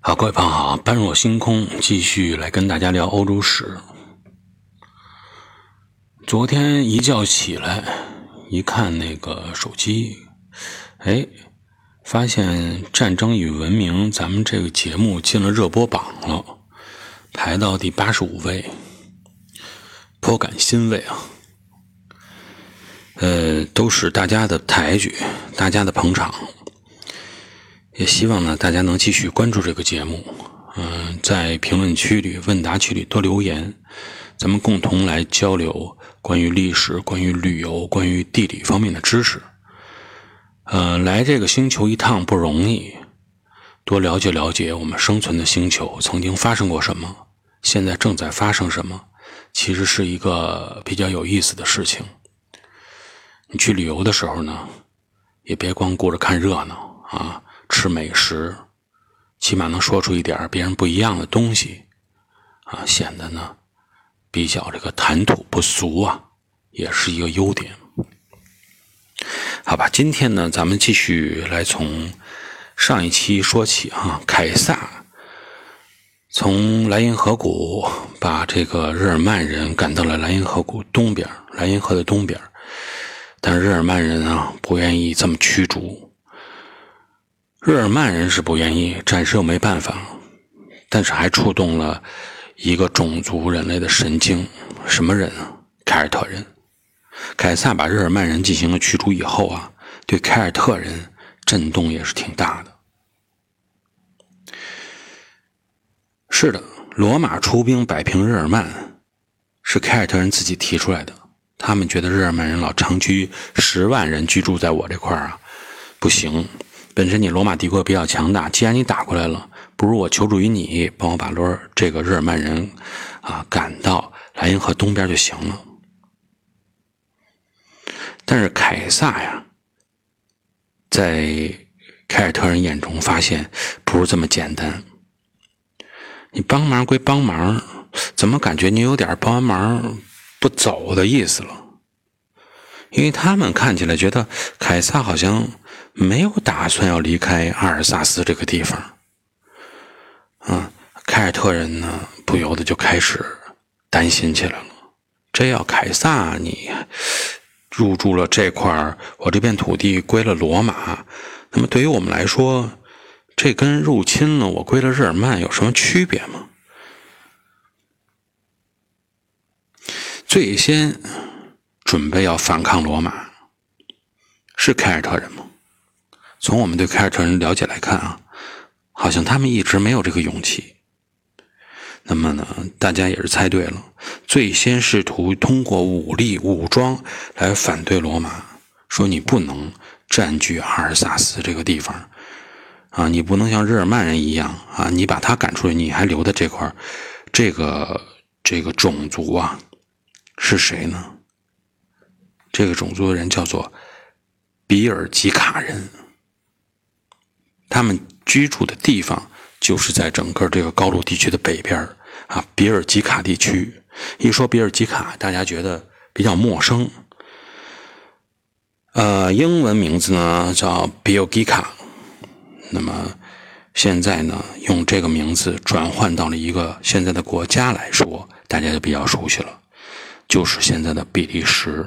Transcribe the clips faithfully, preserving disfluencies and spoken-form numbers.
好，各位朋友好，般若星空继续来跟大家聊欧洲史。昨天一觉起来一看那个手机，哎，发现战争与文明咱们这个节目进了热播榜了，排到第八十五位，颇感欣慰啊。呃，都是大家的抬举，大家的捧场，也希望呢大家能继续关注这个节目，嗯、呃，在评论区里、问答区里多留言，咱们共同来交流关于历史、关于旅游、关于地理方面的知识。呃，来这个星球一趟不容易，多了解了解我们生存的星球曾经发生过什么，现在正在发生什么，其实是一个比较有意思的事情。你去旅游的时候呢，也别光顾着看热闹啊。吃美食，起码能说出一点别人不一样的东西啊，显得呢比较这个谈吐不俗啊，也是一个优点。好吧，今天呢咱们继续来从上一期说起啊，凯撒从莱茵河谷把这个日耳曼人赶到了莱茵河谷东边，莱茵河的东边，但日耳曼人啊不愿意这么驱逐。日耳曼人是不愿意，暂时又没办法，但是还触动了一个种族人类的神经。什么人啊？凯尔特人。凯撒把日耳曼人进行了驱逐以后啊，对凯尔特人震动也是挺大的。是的，罗马出兵摆平日耳曼是凯尔特人自己提出来的，他们觉得日耳曼人老长居十万人居住在我这块儿啊，不行，本身你罗马帝国比较强大，既然你打过来了，不如我求助于你，帮我把罗这个日耳曼人啊赶到莱茵河东边就行了。但是凯撒呀，在凯尔特人眼中发现不是这么简单。你帮忙归帮忙，怎么感觉你有点帮完忙不走的意思了？因为他们看起来觉得凯撒好像没有打算要离开阿尔萨斯这个地方啊，凯尔特人呢不由得就开始担心起来了，这要凯撒你入住了这块，我这片土地归了罗马，那么对于我们来说，这跟入侵了我归了日耳曼有什么区别吗？最先准备要反抗罗马是凯尔特人吗？从我们对凯尔特人了解来看啊，好像他们一直没有这个勇气。那么呢，大家也是猜对了，最先试图通过武力武装来反对罗马，说你不能占据阿尔萨斯这个地方啊，你不能像日耳曼人一样啊，你把他赶出去，你还留在这块，这个这个种族啊是谁呢？这个种族的人叫做比尔吉卡人，他们居住的地方就是在整个这个高卢地区的北边啊，比尔吉卡地区。一说比尔吉卡，大家觉得比较陌生，呃，英文名字呢叫比尔吉卡，那么现在呢用这个名字转换到了一个现在的国家来说，大家就比较熟悉了，就是现在的比利时。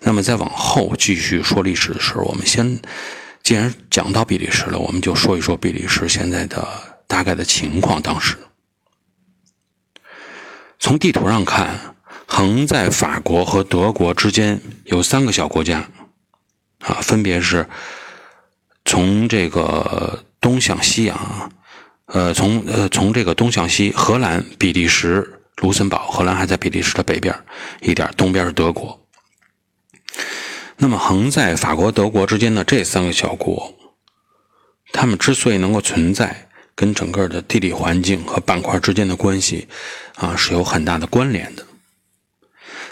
那么在往后继续说历史的时候，我们先既然讲到比利时了，我们就说一说比利时现在的大概的情况。当时从地图上看，横在法国和德国之间有三个小国家啊，分别是从这个东向西啊，呃，从呃从这个东向西，荷兰、比利时、卢森堡，荷兰还在比利时的北边一点，东边是德国。那么横在法国、德国之间的这三个小国，他们之所以能够存在，跟整个的地理环境和板块之间的关系啊是有很大的关联的。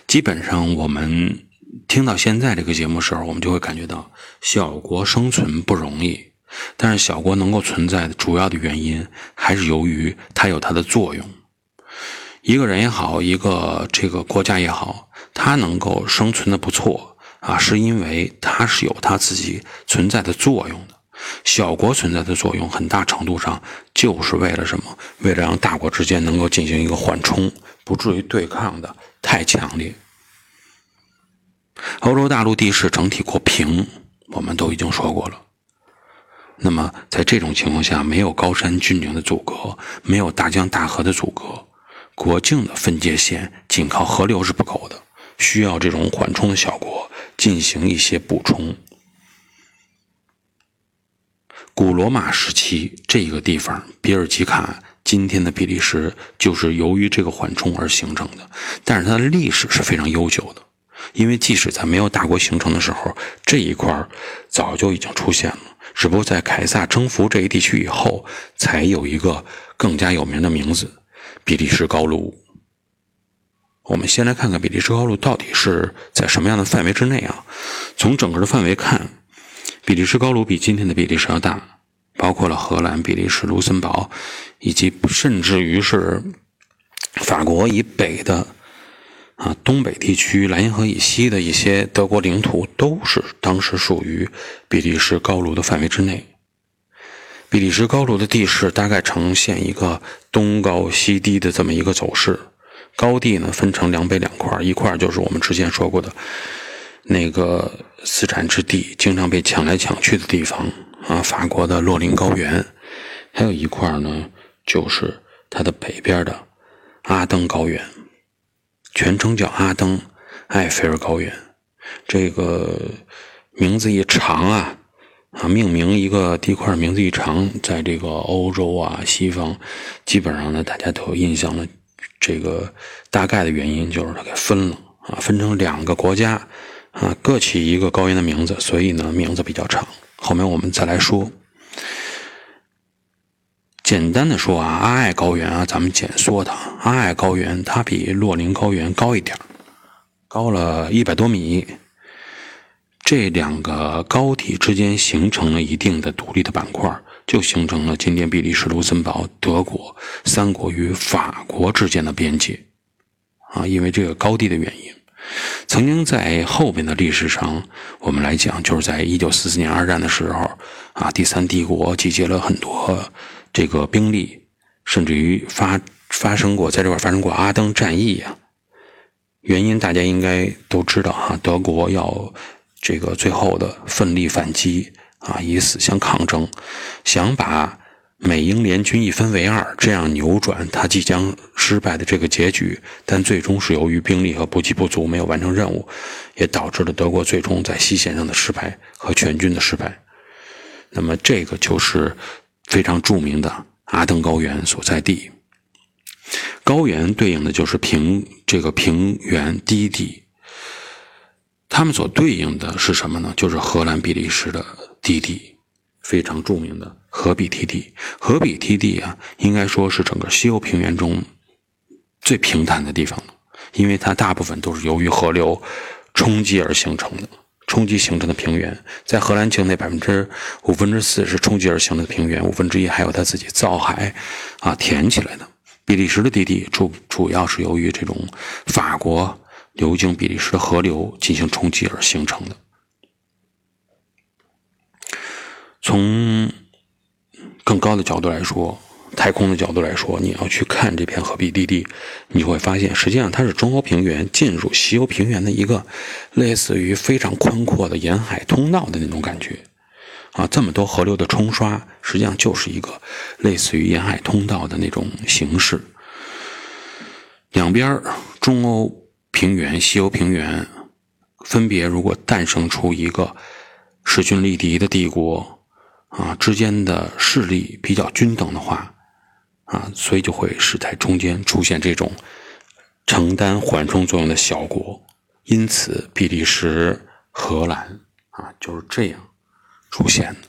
基本上我们听到现在这个节目时候，我们就会感觉到小国生存不容易，但是小国能够存在的主要的原因还是由于它有它的作用。一个人也好，一个这个国家也好，它能够生存的不错啊，是因为它是有它自己存在的作用的。小国存在的作用很大程度上就是为了什么？为了让大国之间能够进行一个缓冲，不至于对抗的太强烈。欧洲大陆地势整体过平，我们都已经说过了。那么在这种情况下，没有高山峻岭的阻隔，没有大江大河的阻隔，国境的分界线仅靠河流是不够的，需要这种缓冲的小国进行一些补充。古罗马时期，这个地方比尔吉卡今天的比利时就是由于这个缓冲而形成的，但是它的历史是非常悠久的，因为即使在没有大国形成的时候，这一块早就已经出现了，只不过在凯撒征服这一地区以后才有一个更加有名的名字，比利时高卢。我们先来看看比利时高卢到底是在什么样的范围之内啊？从整个的范围看，比利时高卢比今天的比利时要大，包括了荷兰、比利时、卢森堡，以及甚至于是法国以北的啊东北地区、莱茵河以西的一些德国领土，都是当时属于比利时高卢的范围之内。比利时高卢的地势大概呈现一个东高西低的这么一个走势，高地呢分成两北两块，一块就是我们之前说过的那个私产之地，经常被抢来抢去的地方啊，法国的洛林高原，还有一块呢就是它的北边的阿登高原，全称叫阿登埃菲尔高原，这个名字一长啊啊，命名一个地块名字一长，在这个欧洲啊西方基本上呢大家都有印象了，这个大概的原因就是它给分了啊，分成两个国家啊，各起一个高原的名字，所以呢名字比较长，后面我们再来说。简单的说啊，阿艾高原啊，咱们简缩它，阿艾高原它比洛林高原高一点，高了一百多米，这两个高地之间形成了一定的独立的板块，就形成了今天比利时、卢森堡、德国三国与法国之间的边界啊，因为这个高地的原因。曾经在后面的历史上我们来讲，就是在一九四四年二战的时候啊，第三帝国集结了很多这个兵力，甚至于发发生过在这块发生过阿登战役啊。原因大家应该都知道啊，德国要这个最后的奋力反击啊，以死相抗争，想把美英联军一分为二，这样扭转他即将失败的这个结局，但最终是由于兵力和补给不足没有完成任务，也导致了德国最终在西线上的失败和全军的失败。那么这个就是非常著名的阿登高原所在地。高原对应的就是平这个平原低地，他们所对应的是什么呢？就是荷兰、比利时的低地，非常著名的荷比梯地。荷比梯地啊，应该说是整个西欧平原中最平坦的地方了，因为它大部分都是由于河流冲击而形成的，冲击形成的平原。在荷兰境内百分之五分之四是冲击而形成的平原，五分之一还有它自己造海啊填起来的。比利时的低地主主要是由于这种法国流经比利时的河流进行冲击而形成的。从更高的角度来说，太空的角度来说，你要去看这片荷比梯地，你会发现实际上它是中欧平原进入西欧平原的一个类似于非常宽阔的沿海通道的那种感觉啊，这么多河流的冲刷，实际上就是一个类似于沿海通道的那种形式。两边中欧平原、西欧平原分别如果诞生出一个势均力敌的帝国啊，之间的势力比较均等的话啊，所以就会使在中间出现这种承担缓冲作用的小国，因此比利时、荷兰啊就是这样出现的。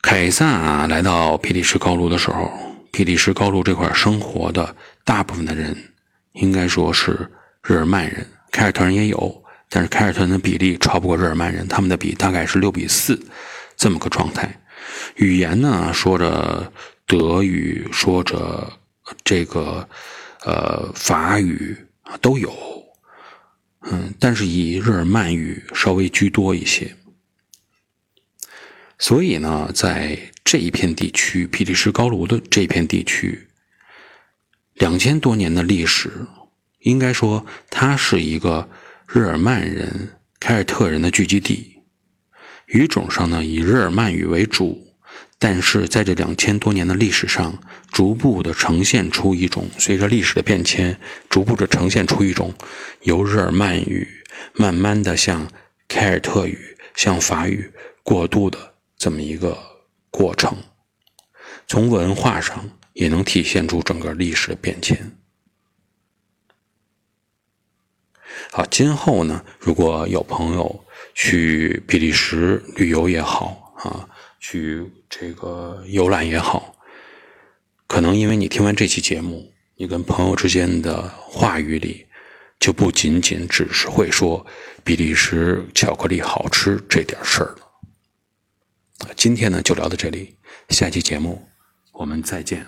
凯撒啊来到比利时高卢的时候，比利时高卢这块生活的大部分的人应该说是日耳曼人，凯尔特人也有，但是凯尔特人的比例超不过日耳曼人，他们的比大概是六比四这么个状态。语言呢说着德语，说着这个呃法语都有嗯，但是以日耳曼语稍微居多一些。所以呢，在这一片地区，比利时高卢的这片地区，两千多年的历史，应该说它是一个日耳曼人、凯尔特人的聚集地。语种上呢，以日耳曼语为主，但是在这两千多年的历史上，逐步的呈现出一种，随着历史的变迁，逐步的呈现出一种由日耳曼语慢慢的向凯尔特语、向法语过渡的这么一个过程。从文化上也能体现出整个历史的变迁。好，今后呢，如果有朋友去比利时旅游也好啊，去这个游览也好，可能因为你听完这期节目，你跟朋友之间的话语里就不仅仅只是会说比利时巧克力好吃这点事儿了。今天呢就聊到这里，下期节目我们再见。